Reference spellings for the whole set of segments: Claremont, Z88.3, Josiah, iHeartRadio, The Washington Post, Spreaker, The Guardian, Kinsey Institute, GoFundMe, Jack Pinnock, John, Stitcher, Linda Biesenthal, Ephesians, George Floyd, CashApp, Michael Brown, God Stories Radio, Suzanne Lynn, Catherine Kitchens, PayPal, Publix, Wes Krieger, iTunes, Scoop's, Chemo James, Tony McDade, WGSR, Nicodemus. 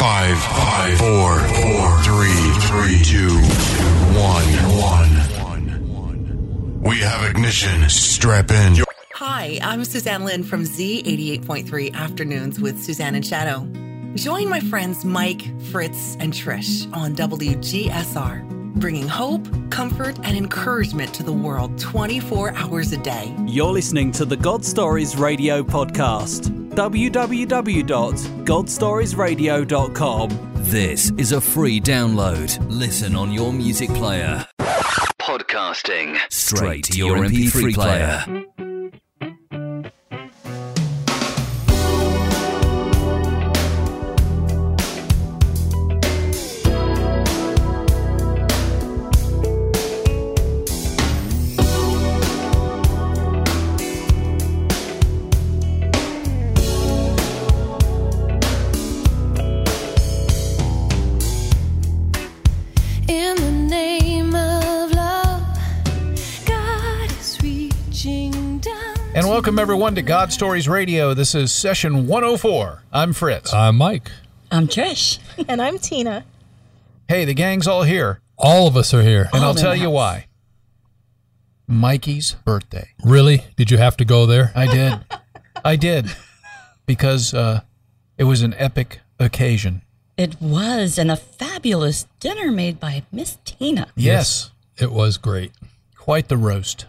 5, 4, 3, 2, 1. We have ignition. Strap in. Hi, I'm Suzanne Lynn from Z88.3 Afternoons with Suzanne and Shadow. Join my friends Mike, Fritz, and Trish on WGSR, bringing hope, comfort, and encouragement to the world 24 hours a day. You're listening to the God Stories Radio podcast. www.godstoriesradio.com. This is a free download. Listen on your music player. Podcasting straight to your MP3 player. Welcome, everyone, to God Stories Radio. This is Session 104. I'm Fritz. I'm Mike. I'm Trish. And I'm Tina. Hey, the gang's all here. All of us are here. And I'll tell you why. Mikey's birthday. Really? Did you have to go there? I did. I did. Because it was an epic occasion. It was. And a fabulous dinner made by Miss Tina. Yes. It was great. Quite the roast.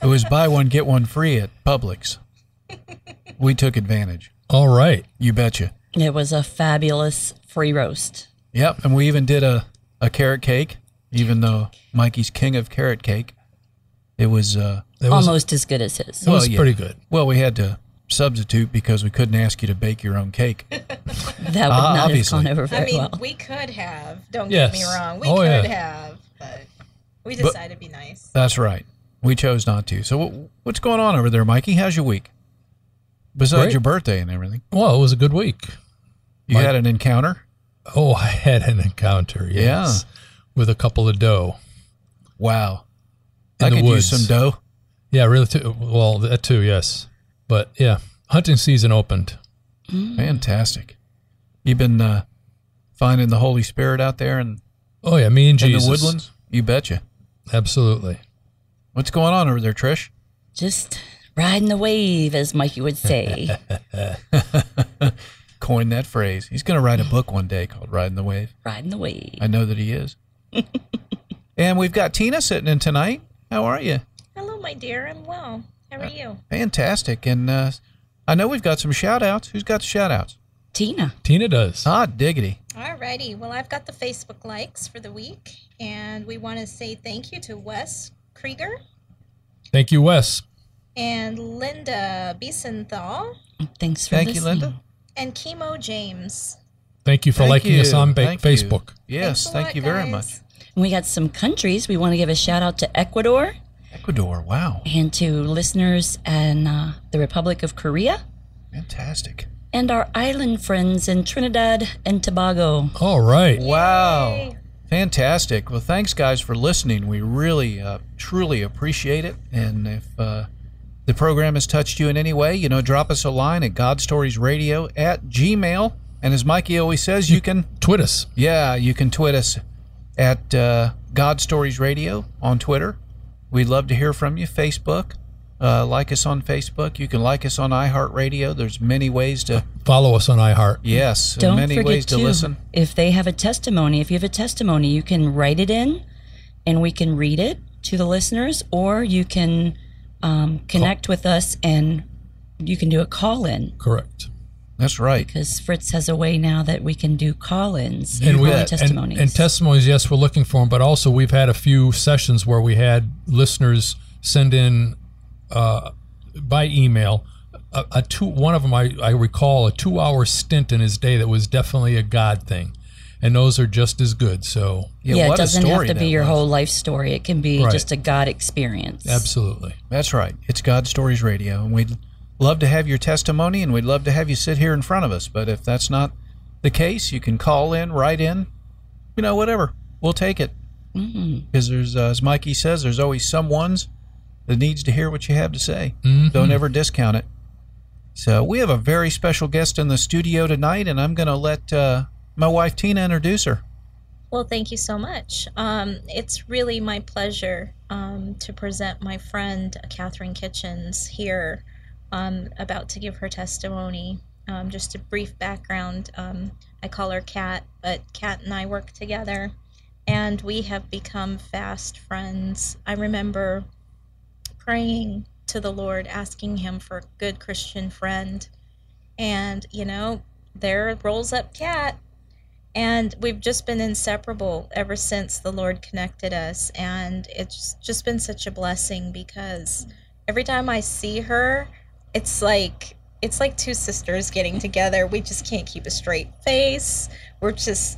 It was buy one, get one free at Publix. We took advantage. All right. You betcha. It was a fabulous free roast. Yep. And we even did a carrot cake, even though Mikey's king of carrot cake. It was almost as good as his. It was pretty good. Well, we had to substitute because we couldn't ask you to bake your own cake. That would not obviously have gone over very well. I mean, we could have. Don't get me wrong. We could have, but we decided to be nice. That's right. We chose not to. So what's going on over there, Mikey? How's your week? Besides your birthday and everything. Well, it was a good week. You had an encounter? Oh, I had an encounter, yes. Yeah. With a couple of doe. Wow. I could use some doe. Yeah, really. Well, that too, yes. But, yeah, hunting season opened. Fantastic. You've been finding the Holy Spirit out there? Oh, yeah, me and Jesus. In the woodlands? You betcha. Absolutely. What's going on over there, Trish? Just riding the wave, as Mikey would say. Coin that phrase. He's going to write a book one day called Riding the Wave. Riding the Wave. I know that he is. And we've got Tina sitting in tonight. How are you? Hello, my dear. I'm well. How are you? Fantastic. And I know we've got some shout-outs. Who's got the shout-outs? Tina. Tina does. Hot diggity. All righty. Well, I've got the Facebook likes for the week, and we want to say thank you to Wes Krieger. Thank you, Wes. And Linda Biesenthal. Thanks for listening. Thank you, Linda. And Chemo James. Thank you for liking us on Facebook. Yes, thank you very much. And we got some countries. We want to give a shout out to Ecuador. Ecuador, wow. And to listeners in the Republic of Korea. Fantastic. And our island friends in Trinidad and Tobago. All right. Yay. Wow. Fantastic. Well, thanks, guys, for listening. We really, truly appreciate it. And if the program has touched you in any way, drop us a line at godstoriesradio@gmail.com. And as Mikey always says, you can tweet us. Yeah, you can tweet us at godstoriesradio on Twitter. We'd love to hear from you. Facebook. Like us on Facebook. You can like us on iHeartRadio. There's many ways to follow us on iHeart. Yes, don't many forget ways to listen. If they have a testimony, if you have a testimony, you can write it in, and we can read it to the listeners, or you can connect with us, and you can do a call-in. Correct. That's right. Because Fritz has a way now that we can do call-ins and testimonies. And testimonies, yes, we're looking for them, but also we've had a few sessions where we had listeners send in by email, one of them I recall a 2-hour stint in his day that was definitely a God thing, and those are just as good. So yeah, it doesn't have to be your whole life story. It can be just a God experience. Absolutely, that's right. It's God Stories Radio, and we'd love to have your testimony, and we'd love to have you sit here in front of us. But if that's not the case, you can call in, write in, whatever. We'll take it because there's, as Mikey says, there's always someone's that needs to hear what you have to say. Mm-hmm. Don't ever discount it. So we have a very special guest in the studio tonight, and I'm going to let my wife Tina introduce her. Well, thank you so much. It's really my pleasure to present my friend Catherine Kitchens here, about to give her testimony. Just a brief background, I call her Cat, but Cat and I work together, and we have become fast friends. I remember praying to the Lord, asking him for a good Christian friend, and you know, there rolls up Cat, and we've just been inseparable ever since the Lord connected us. And it's just been such a blessing, because every time I see her, it's like two sisters getting together. We just can't keep a straight face. We're just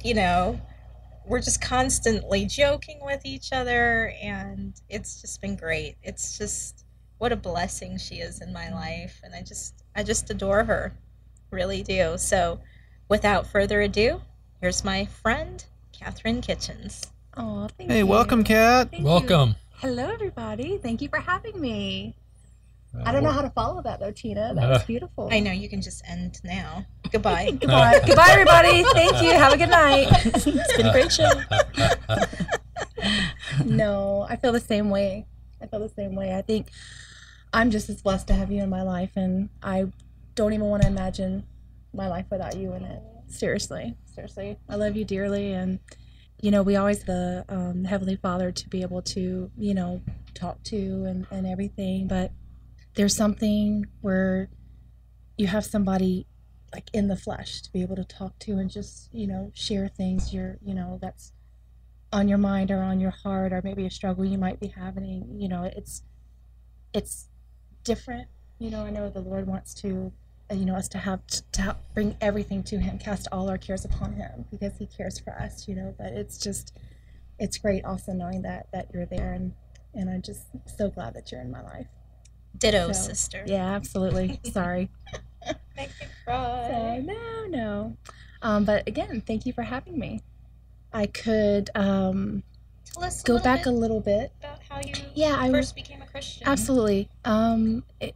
constantly joking with each other, and it's just been great. It's just what a blessing she is in my life, and I just adore her, really do. So without further ado, here's my friend Catherine Kitchens. Oh, thank you. Hey, welcome, Kat. Welcome. Hello, everybody. Thank you for having me. I don't know how to follow that, though, Tina. That was beautiful. I know. You can just end now. Goodbye. Goodbye. Goodbye, everybody. Thank you. Have a good night. It's been a great show. No, I feel the same way. I think I'm just as blessed to have you in my life, and I don't even want to imagine my life without you in it. Seriously. I love you dearly, and, you know, we always the Heavenly Father to be able to, you know, talk to and everything, but there's something where you have somebody like in the flesh to be able to talk to and just, you know, share things that's on your mind or on your heart, or maybe a struggle you might be having. You know, it's different. You know, I know the Lord wants to, you know, us to bring everything to him, cast all our cares upon him, because he cares for us, you know. But it's just, it's great also knowing that you're there, and I'm just so glad that you're in my life. Ditto, so, sister. Yeah, absolutely. Sorry. Make me cry. So, no. But again, thank you for having me. I could go back a little bit about how you first became a Christian. Absolutely. I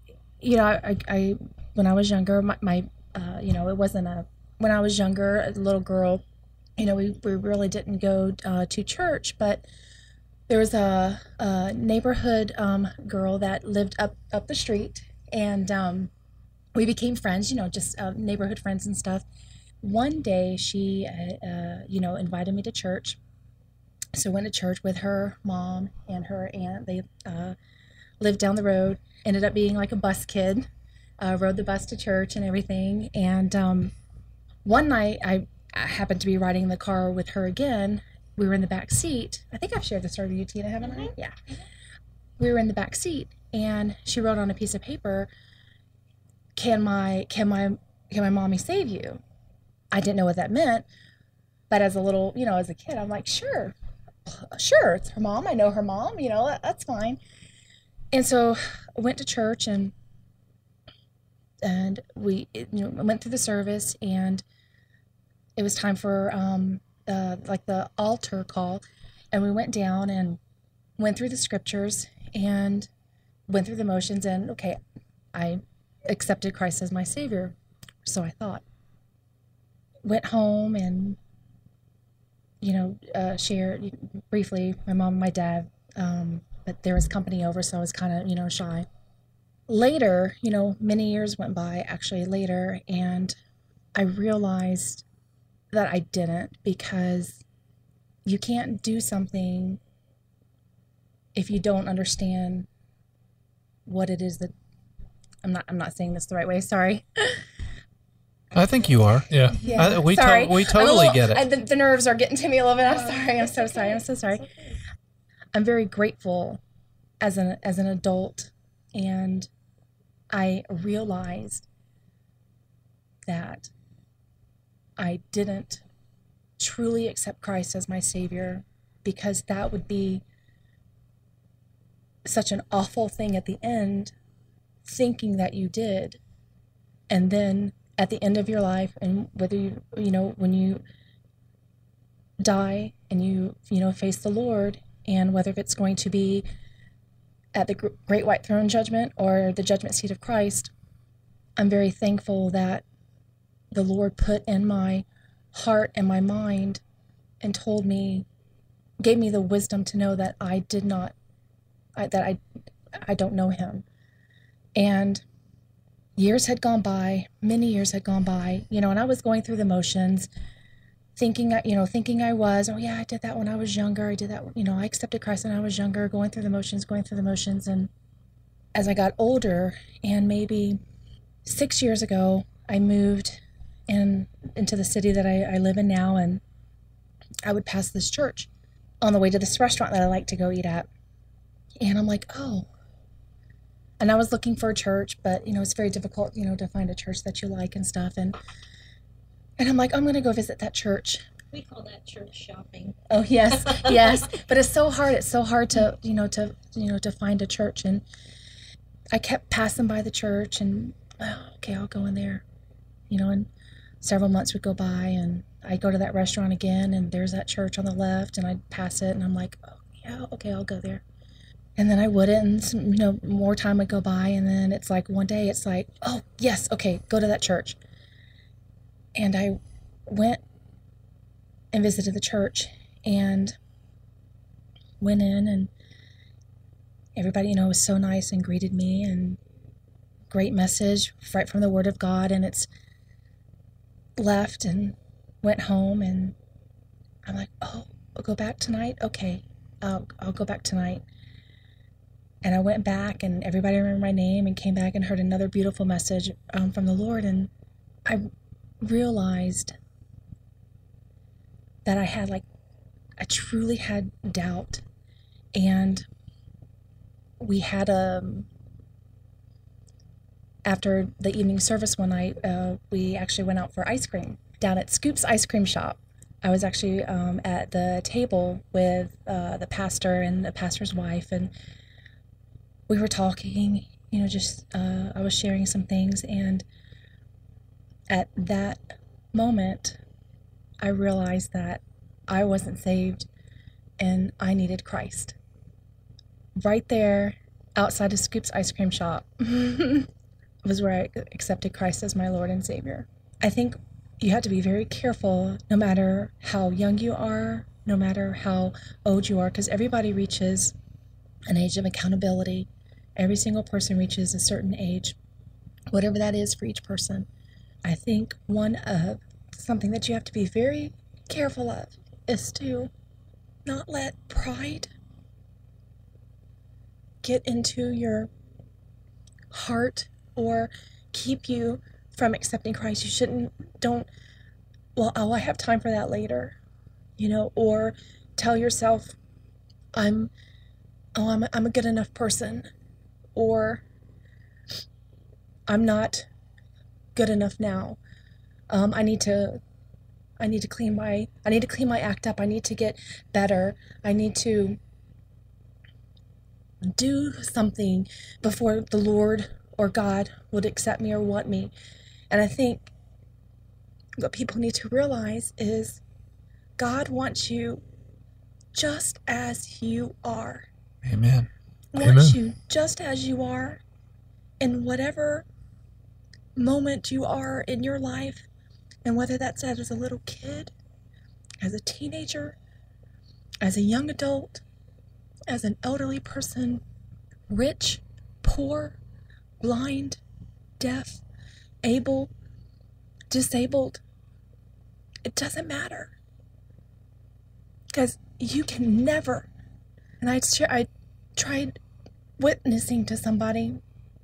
when I was younger, when I was younger, a little girl, you know, we really didn't go to church, but there was a neighborhood girl that lived up the street, and we became friends, you know, just neighborhood friends and stuff. One day she, invited me to church. So I went to church with her mom and her aunt. They lived down the road, ended up being like a bus kid, rode the bus to church and everything. And one night I happened to be riding in the car with her again. We were in the back seat. I think I've shared this story with you, Tina, haven't I? Yeah. We were in the back seat, and she wrote on a piece of paper, Can my mommy save you?" I didn't know what that meant, but as a kid, I'm like, sure, it's her mom. I know her mom, you know, that's fine. And so I went to church, and we, you know, went through the service, and it was time for the altar call, and we went down and went through the scriptures and went through the motions, and okay, I accepted Christ as my Savior, so I thought. Went home and, you know, shared briefly, my mom and my dad, but there was company over, so I was kind of, you know, shy. Later, you know, many years went by, actually later, and I realized that I didn't, because you can't do something if you don't understand what it is that, I'm not saying this the right way, sorry. I think you are. Yeah. We totally get it. The nerves are getting to me a little bit. I'm sorry. I'm so sorry. Okay. I'm very grateful as an adult, and I realized that I didn't truly accept Christ as my Savior, because that would be such an awful thing at the end, thinking that you did, and then at the end of your life, and whether you when you die and you face the Lord, and whether if it's going to be at the great white throne judgment or the judgment seat of Christ, I'm very thankful that the Lord put in my heart and my mind and told me, gave me the wisdom to know that I did not, that I don't know him. And years had gone by, many years had gone by, you know, and I was going through the motions, thinking I was, oh yeah, I did that when I was younger. I did that, you know, I accepted Christ when I was younger, going through the motions. And as I got older, and maybe 6 years ago, I moved into the city that I live in now, and I would pass this church on the way to this restaurant that I like to go eat at. And I'm like, oh. And I was looking for a church, but, you know, it's very difficult, you know, to find a church that you like and stuff. And I'm like, I'm going to go visit that church. We call that church shopping. Oh, yes, yes. But it's so hard. It's so hard to find a church. And I kept passing by the church and, oh, okay, I'll go in there. You know, and several months would go by, and I go to that restaurant again, and there's that church on the left, and I'd pass it, and I'm like, oh, yeah, okay, I'll go there. And then I wouldn't, and, you know, more time would go by, and then it's like one day it's like, oh, yes, okay, go to that church. And I went and visited the church and went in, and everybody, you know, was so nice and greeted me, and great message right from the Word of God. And it's left and went home, and I'm like, oh, I'll go back tonight. Okay, I'll go back tonight. And I went back, and everybody remembered my name, and came back and heard another beautiful message from the Lord. And I realized that I had, like, I truly had doubt. And we had after the evening service one night, we actually went out for ice cream down at Scoop's ice cream shop. I was actually at the table with the pastor and the pastor's wife, and we were talking, you know, just I was sharing some things. And at that moment, I realized that I wasn't saved and I needed Christ. Right there, outside of Scoop's ice cream shop, was where I accepted Christ as my Lord and Savior. I think you have to be very careful, no matter how young you are, no matter how old you are, because everybody reaches an age of accountability. Every single person reaches a certain age, whatever that is for each person. I think one of something that you have to be very careful of is to not let pride get into your heart or keep you from accepting Christ. You shouldn't, don't, well, oh, I have time for that later, you know, or tell yourself, I'm a good enough person, or I'm not good enough now. I need to clean my act up. I need to get better. I need to do something before the Lord or God would accept me or want me. And I think what people need to realize is God wants you just as you are. Amen. Wants you just as you are, in whatever moment you are in your life, and whether that's as a little kid, as a teenager, as a young adult, as an elderly person, rich, poor, blind, deaf, able, disabled, it doesn't matter. Because you can never, and I tried witnessing to somebody,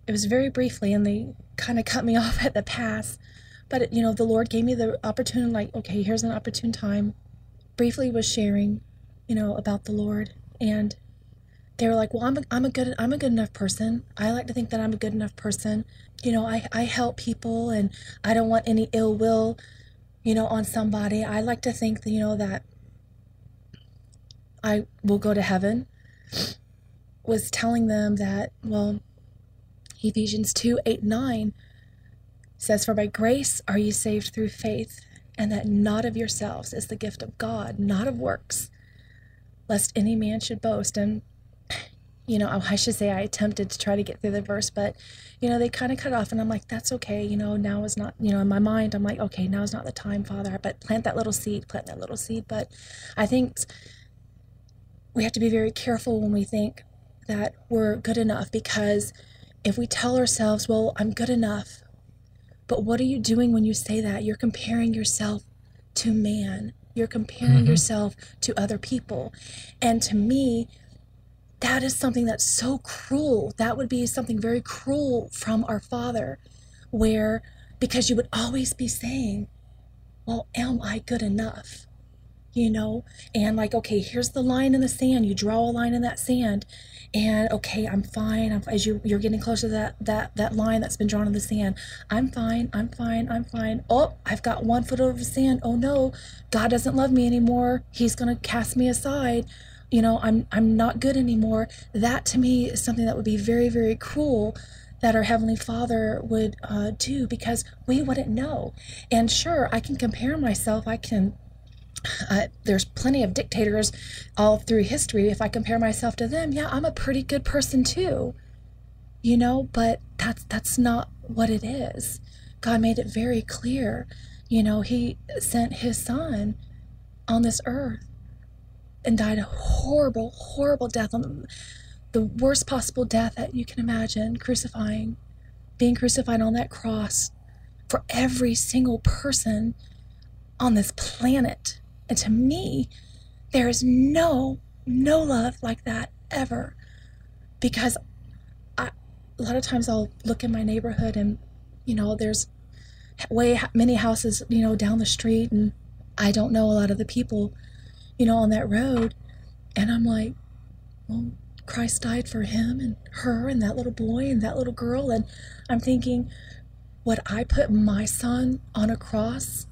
it was very briefly, and they kind of cut me off at the pass, but it, you know, the Lord gave me the opportunity, like, okay, here's an opportune time. Briefly was sharing, you know, about the Lord, and they were like, well, I'm a good enough person. I like to think that I'm a good enough person. You know, I help people, and I don't want any ill will, you know, on somebody. I like to think that, you know, that I will go to heaven. Was telling them that, well, Ephesians 2:8-9 says, for by grace are you saved through faith, and that not of yourselves, is the gift of God, not of works, lest any man should boast. And you know, I should say I attempted to try to get through the verse, but, you know, they kind of cut off, and I'm like, that's okay, you know, now is not, you know, in my mind, I'm like, okay, now is not the time, Father, but plant that little seed, but I think we have to be very careful when we think that we're good enough, because if we tell ourselves, well, I'm good enough, but what are you doing when you say that? You're comparing yourself to man. You're comparing yourself to other people. And to me, that is something that's so cruel. That would be something very cruel from our Father, where, because you would always be saying, well, am I good enough? You know, and like, okay, here's the line in the sand. You draw a line in that sand, and okay, I'm fine. As you're getting closer to that line that's been drawn in the sand, I'm fine. Oh, I've got one foot over the sand. Oh no, God doesn't love me anymore. He's gonna cast me aside. You know, I'm not good anymore. That to me is something that would be very, very cruel that our Heavenly Father would do, because we wouldn't know. And sure, I can compare myself. I can. There's plenty of dictators all through history. If I compare myself to them, yeah, I'm a pretty good person too, you know, but that's not what it is. God made it very clear, you know, He sent His Son on this earth and died a horrible, horrible death, on the worst possible death that you can imagine, being crucified on that cross for every single person on this planet. And to me, there is no love like that ever, because a lot of times I'll look in my neighborhood and, you know, there's way many houses, you know, down the street, and I don't know a lot of the people, you know, on that road, and I'm like, well, Christ died for him and her and that little boy and that little girl, and I'm thinking, would I put my son on a cross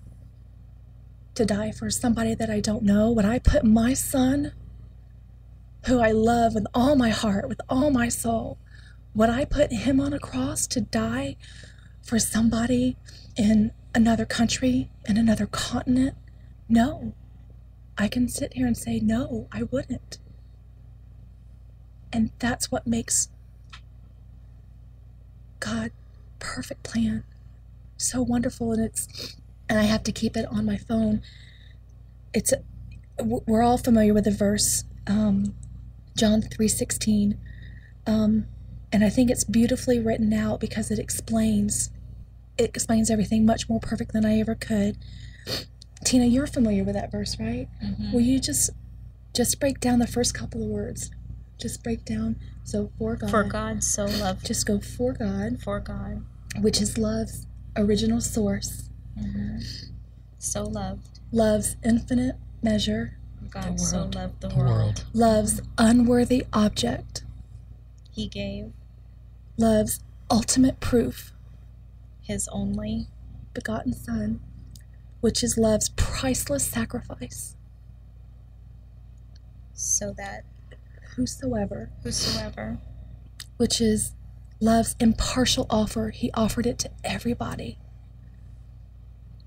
to die for somebody that I don't know? Would I put my son, who I love with all my heart, with all my soul, would I put him on a cross to die for somebody in another country, in another continent? No. I can sit here and say, no, I wouldn't. And that's what makes God's perfect plan so wonderful. And I have to keep it on my phone. We're all familiar with the verse, John 3:16, and I think it's beautifully written out, because it explains everything much more perfect than I ever could. Tina, you're familiar with that verse, right? Mm-hmm. Will you just break down the first couple of words? Just break down. So for God. For God so loved. Just go for God. For God, which is love's original source. Mm-hmm. So loved. Love's infinite measure. God so loved the world. Love's unworthy object. He gave. Love's ultimate proof. His only begotten Son, which is love's priceless sacrifice. So that whosoever, which is love's impartial offer. He offered it to everybody.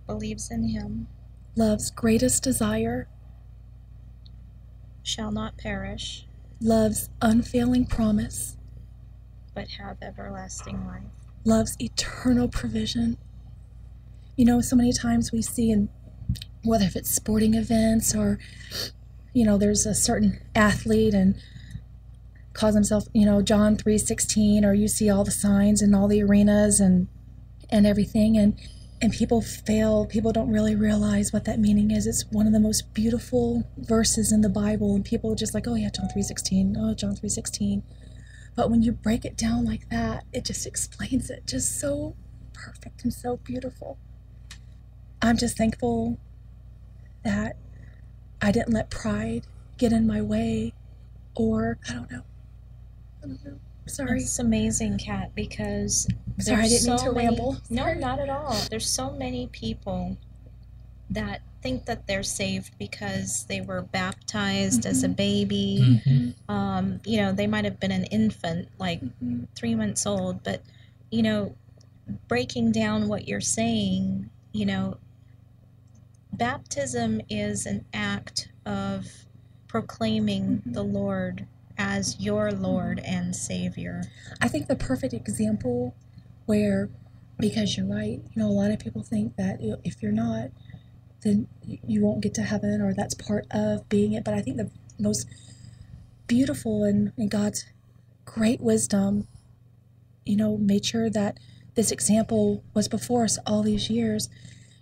Believes in him. Love's greatest desire. Shall not perish. Love's unfailing promise. But have everlasting life. Love's eternal provision. You know, so many times we see, in whether if it's sporting events or, you know, there's a certain athlete and calls himself, you know, John 3:16, or you see all the signs in all the arenas and everything, and people fail. People don't really realize what that meaning is. It's one of the most beautiful verses in the Bible, and people are just like, oh yeah, John 3:16. Oh, John 3:16. But when you break it down like that, it just explains it just so perfect and so beautiful. I'm just thankful that I didn't let pride get in my way, or I don't know. Sorry. It's amazing, Kat, because... Sorry, I didn't mean to ramble. No, not at all. There's so many people that think that they're saved because they were baptized as a baby. Mm-hmm. You know, they might have been an infant, like 3 months old, but, you know, breaking down what you're saying, you know, baptism is an act of proclaiming the Lord as your Lord and Savior. I think the perfect example where, because you're right, you know, a lot of people think that if you're not, then you won't get to heaven, or that's part of being it. But I think the most beautiful and God's great wisdom, you know, made sure that this example was before us all these years.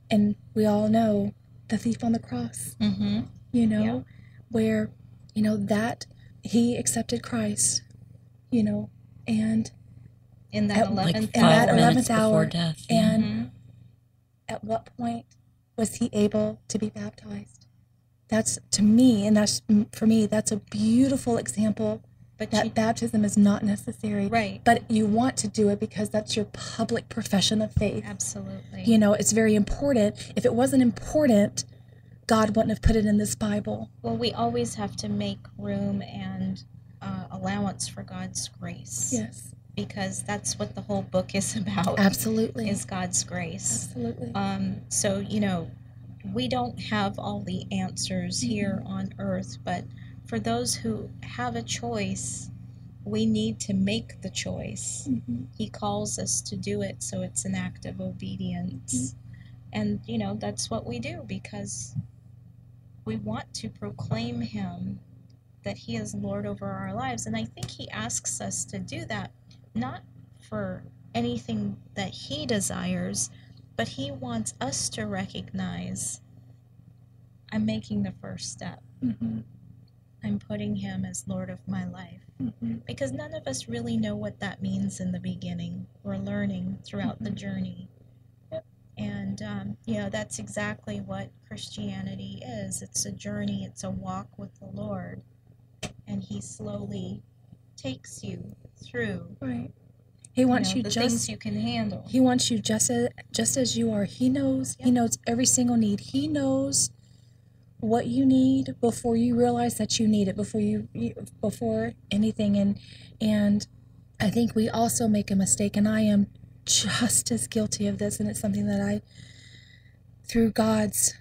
And we all know the thief on the cross, mm-hmm. you know, yeah. where, you know, that he accepted Christ, you know, and in that 11th hour, death. And mm-hmm. at what point was he able to be baptized? That's to me, and that's for me, that's a beautiful example. But that baptism is not necessary. Right. But you want to do it because that's your public profession of faith. Absolutely. You know, it's very important. If it wasn't important, God wouldn't have put it in this Bible. Well, we always have to make room and allowance for God's grace. Yes. Because that's what the whole book is about. Absolutely. Is God's grace. Absolutely. So, you know, we don't have all the answers mm-hmm. here on earth, but for those who have a choice, we need to make the choice. Mm-hmm. He calls us to do it, so it's an act of obedience. Mm-hmm. And, you know, that's what we do, because we want to proclaim him, that he is Lord over our lives. And I think he asks us to do that, not for anything that he desires, but he wants us to recognize, I'm making the first step. Mm-hmm. I'm putting him as Lord of my life. Mm-hmm. Because none of us really know what that means in the beginning. We're learning throughout mm-hmm. the journey. Yep. And, you know, that's exactly what Christianity is. It's a journey. It's a walk with the Lord. And he slowly takes you through. Right. He wants you, know, you the just things you can handle. He wants you just as you are. He knows. Yep. He knows every single need. He knows what you need before you realize that you need it, before anything. And I think we also make a mistake, and I am just as guilty of this, and it's something that I, through God's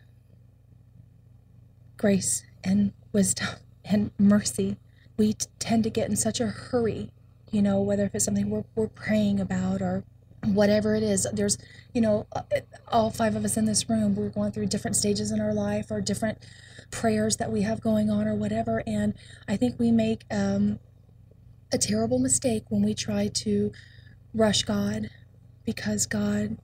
grace and wisdom and mercy, we tend to get in such a hurry, you know, whether if it's something we're praying about or whatever it is. There's, you know, all five of us in this room, we're going through different stages in our life or different prayers that we have going on or whatever. And I think we make a terrible mistake when we try to rush God, because God,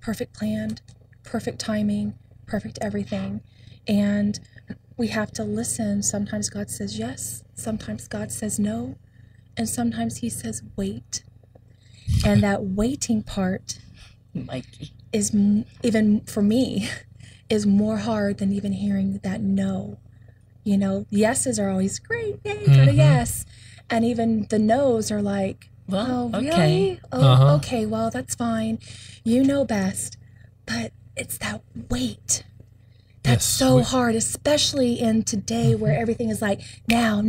perfect plan, perfect timing, perfect everything. And we have to listen. Sometimes God says yes, sometimes God says no, and sometimes he says wait. And that waiting part, Mikey, is even for me, is more hard than even hearing that no. You know, yeses are always great, yay, mm-hmm. go to yes, and even the nos are like, well, oh, okay. Really? Oh, uh-huh. Okay, well, that's fine. You know best. But it's that wait that's so hard, especially in today where everything is like now,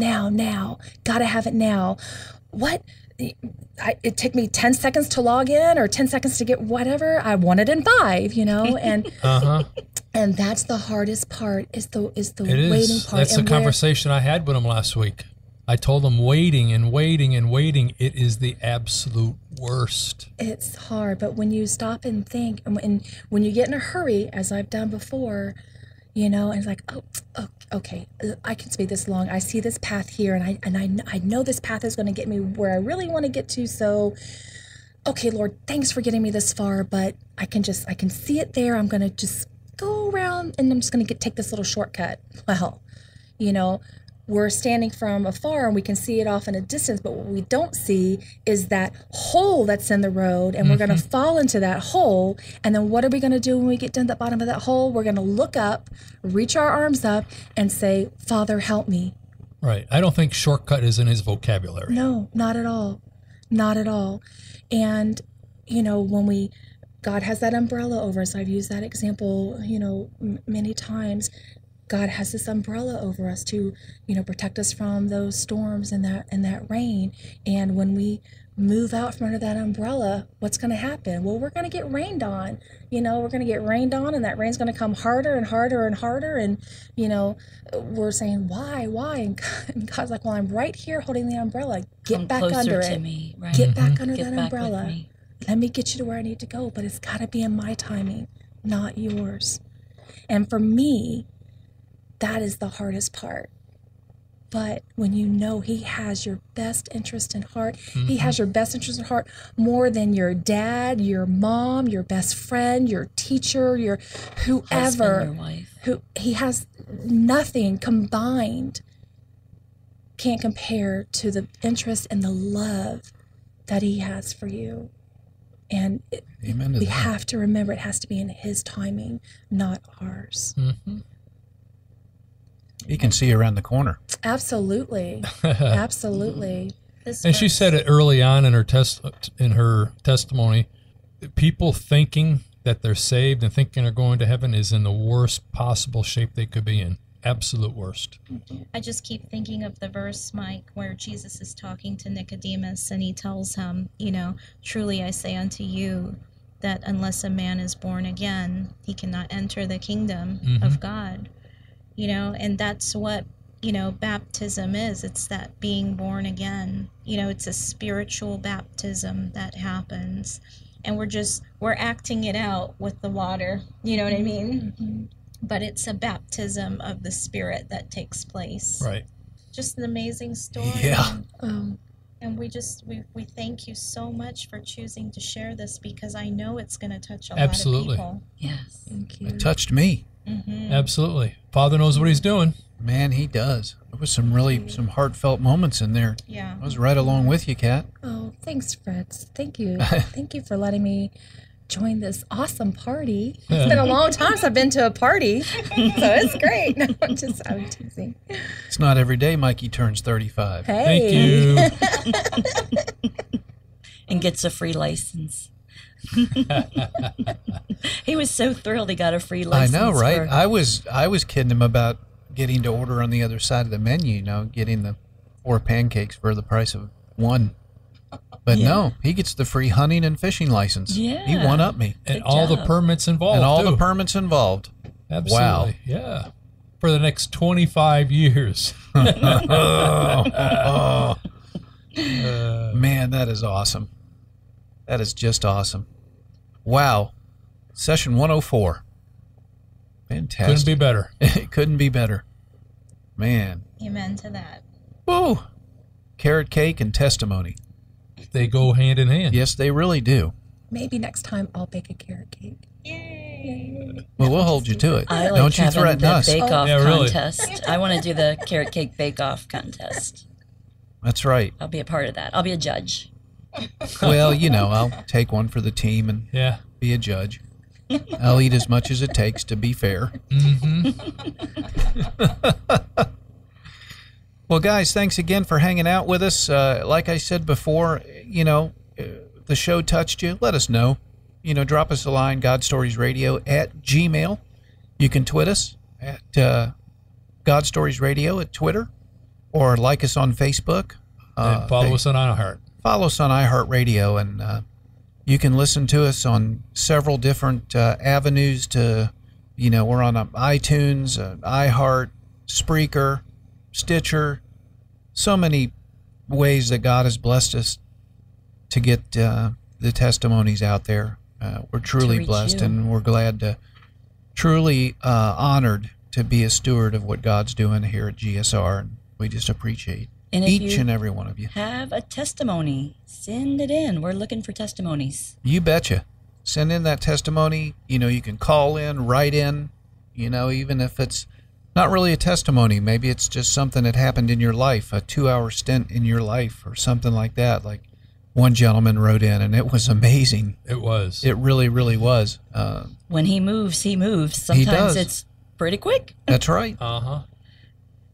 gotta have it now. What? It took me 10 seconds to log in or 10 seconds to get whatever I wanted in 5, you know, and uh-huh. and that's the hardest part is the waiting part. That's the conversation I had with him last week. I told him waiting. It is the absolute worst. It's hard, but when you stop and think, and when you get in a hurry, as I've done before, you know, and it's like, oh, okay, I can speak this long. I see this path here, and I know this path is going to get me where I really want to get to. So, okay, Lord, thanks for getting me this far, but I can see it there. I'm going to just go around, and I'm just going to take this little shortcut. Well, you know, we're standing from afar, and we can see it off in a distance, but what we don't see is that hole that's in the road, and mm-hmm. we're going to fall into that hole, and then what are we going to do when we get down to the bottom of that hole? We're going to look up, reach our arms up, and say, Father, help me. Right. I don't think shortcut is in his vocabulary. No, not at all. Not at all. And, you know, when God has that umbrella over us. I've used that example, you know, many times. God has this umbrella over us to, you know, protect us from those storms and that rain. And when we move out from under that umbrella, what's going to happen? Well, we're going to get rained on. You know, we're going to get rained on, and that rain's going to come harder and harder and harder. And, you know, we're saying, why? And God's like, well, I'm right here holding the umbrella. Get back under it. Come closer to me, right? Get back under that umbrella. Let me get you to where I need to go. But it's got to be in my timing, not yours. And for me, that is the hardest part. But when you know He has your best interest in heart, mm-hmm. He has your best interest in heart more than your dad, your mom, your best friend, your teacher, your whoever. Husband or wife. Who He has nothing combined can't compare to the interest and the love that He has for you. And we have to remember it has to be in His timing, not ours. Mm-hmm. He can see around the corner. Absolutely. Absolutely. And she said it early on in her testimony, people thinking that they're saved and thinking they're going to heaven is in the worst possible shape they could be in. Absolute worst. I just keep thinking of the verse, Mike, where Jesus is talking to Nicodemus and He tells him, you know, truly I say unto you that unless a man is born again, he cannot enter the kingdom mm-hmm. of God. You know, and that's what, you know, baptism is. It's that being born again. You know, it's a spiritual baptism that happens. And we're acting it out with the water. You know what I mean? Mm-hmm. But it's a baptism of the Spirit that takes place. Right. Just an amazing story. Yeah. And we thank you so much for choosing to share this because I know it's going to touch a Absolutely. Lot of people. Yes. Thank you. It touched me. Mm-hmm. Absolutely. Father knows what He's doing. Man, He does. There was some heartfelt moments in there. Yeah. I was right along with you, Kat. Oh, thanks, Fritz. Thank you. Thank you for letting me join this awesome party. It's been a long time since I've been to a party, so it's great. No, I'm teasing. It's not every day Mikey turns 35. Hey. Thank you. And gets a free license. He was so thrilled he got a free license. I know, right? I was kidding him about getting to order on the other side of the menu, you know, getting the 4 pancakes for the price of 1. But yeah. No, he gets the free hunting and fishing license. Yeah. He one-upped me. And all the permits involved. And all the permits involved. Absolutely. Wow. Yeah. For the next 25 years. Man, that is awesome. That is just awesome. Wow. Session 104. Fantastic. Couldn't be better. It couldn't be better. Man. Amen to that. Whoa. Carrot cake and testimony. They go hand in hand. Yes, they really do. Maybe next time I'll bake a carrot cake. Yay. Well, we'll hold you to it. I like Don't you threaten us. Bake-off contest. Really. I want to do the carrot cake bake-off contest. That's right. I'll be a part of that. I'll be a judge. Well, you know, I'll take one for the team and be a judge. I'll eat as much as it takes to be fair. Mm-hmm. Well, guys, thanks again for hanging out with us. Like I said before, you know, the show touched you. Let us know. You know, drop us a line, GodStoriesRadio@gmail.com. You can tweet us at GodStoriesRadio at Twitter or like us on Facebook. And follow us on iHeart. Follow us on iHeartRadio, and you can listen to us on several different avenues to, you know, we're on iTunes, iHeart, Spreaker, Stitcher, so many ways that God has blessed us to get the testimonies out there. We're truly blessed, and we're glad to, truly honored to be a steward of what God's doing here at GSR, and we just appreciate each and every one of you. Have a testimony, send it in. We're looking for testimonies. You betcha. Send in that testimony. You know, you can call in, write in, you know, even if it's not really a testimony. Maybe it's just something that happened in your life, a 2-hour stint in your life or something like that. Like one gentleman wrote in, and it was amazing. It was. It really, really was. When he moves, he moves. Sometimes it's pretty quick. That's right. Uh-huh.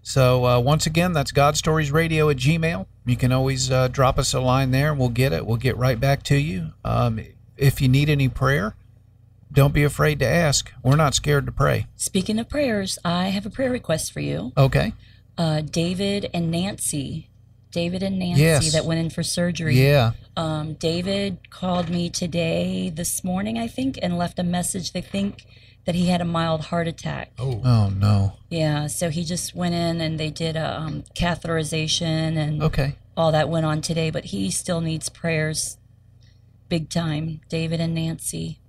So once again, that's GodStoriesRadio@gmail.com. You can always drop us a line there, and we'll get it. We'll get right back to you. If you need any prayer, don't be afraid to ask. We're not scared to pray. Speaking of prayers, I have a prayer request for you. Okay. David and Nancy. David and Nancy that went in for surgery. Yeah. David called me this morning, I think, and left a message. They think that he had a mild heart attack. Oh no. Yeah. So he just went in and they did a catheterization and all that went on today, but he still needs prayers big time, David and Nancy.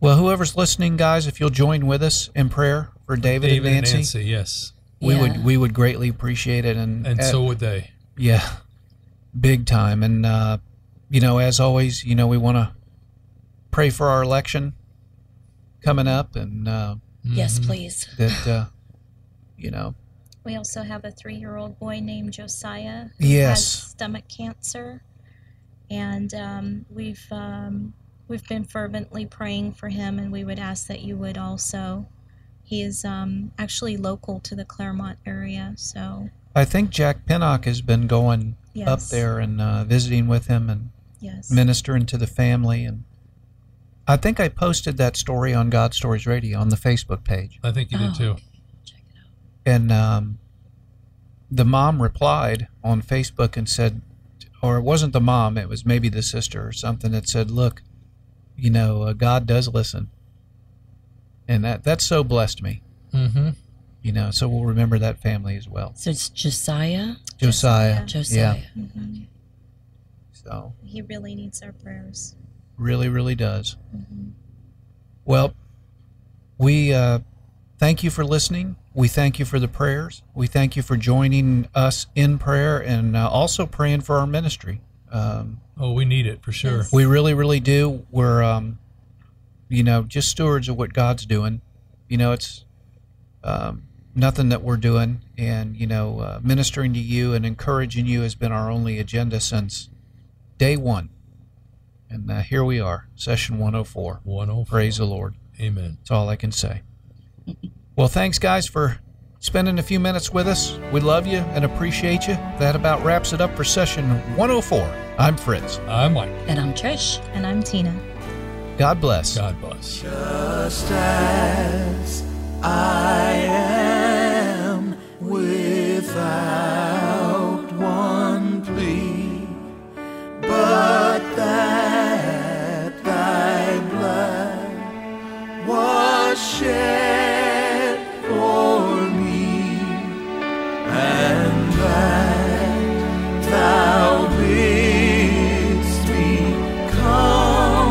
Well, whoever's listening, guys, if you'll join with us in prayer for David and Nancy. We would greatly appreciate it. And so would they. Yeah, big time. And, as always, we want to pray for our election coming up. And yes, please. That, We also have a 3-year-old boy named Josiah who has stomach cancer. And we've been fervently praying for him, and we would ask that you would also. He is actually local to the Claremont area, so. I think Jack Pinnock has been going up there and visiting with him and ministering to the family. And I think I posted that story on God Stories Radio on the Facebook page. I think you did too. Okay. Check it out. And the mom replied on Facebook and said, or it wasn't the mom, it was maybe the sister or something that said, look, God does listen. And that so blessed me. Mm-hmm. So we'll remember that family as well. So it's Josiah? Josiah. Yeah. Mm-hmm. So. He really needs our prayers. Really, really does. Mm-hmm. Well, we thank you for listening. We thank you for the prayers. We thank you for joining us in prayer and also praying for our ministry. We need it for sure. Yes. We really, really do. We're... just stewards of what God's doing. It's nothing that we're doing. And, ministering to you and encouraging you has been our only agenda since day one. And here we are, session 104. Praise the Lord. Amen. That's all I can say. Well, thanks, guys, for spending a few minutes with us. We love you and appreciate you. That about wraps it up for session 104. I'm Fritz. I'm Mike. And I'm Trish. And I'm Tina. God bless. God bless. Just as I am without one plea, but that thy blood was shed for me, and that thou bidst me come.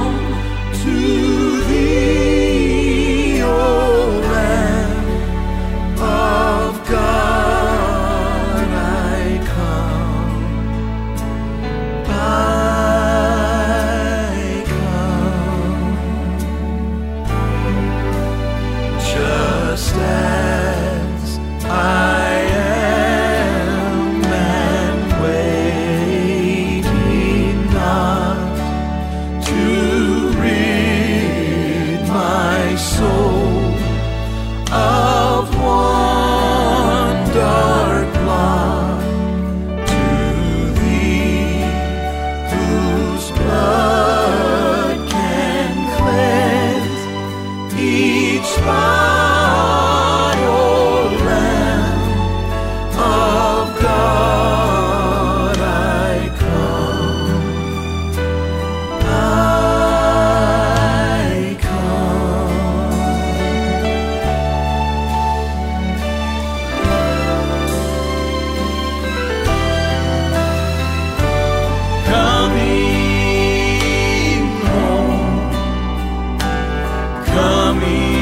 Coming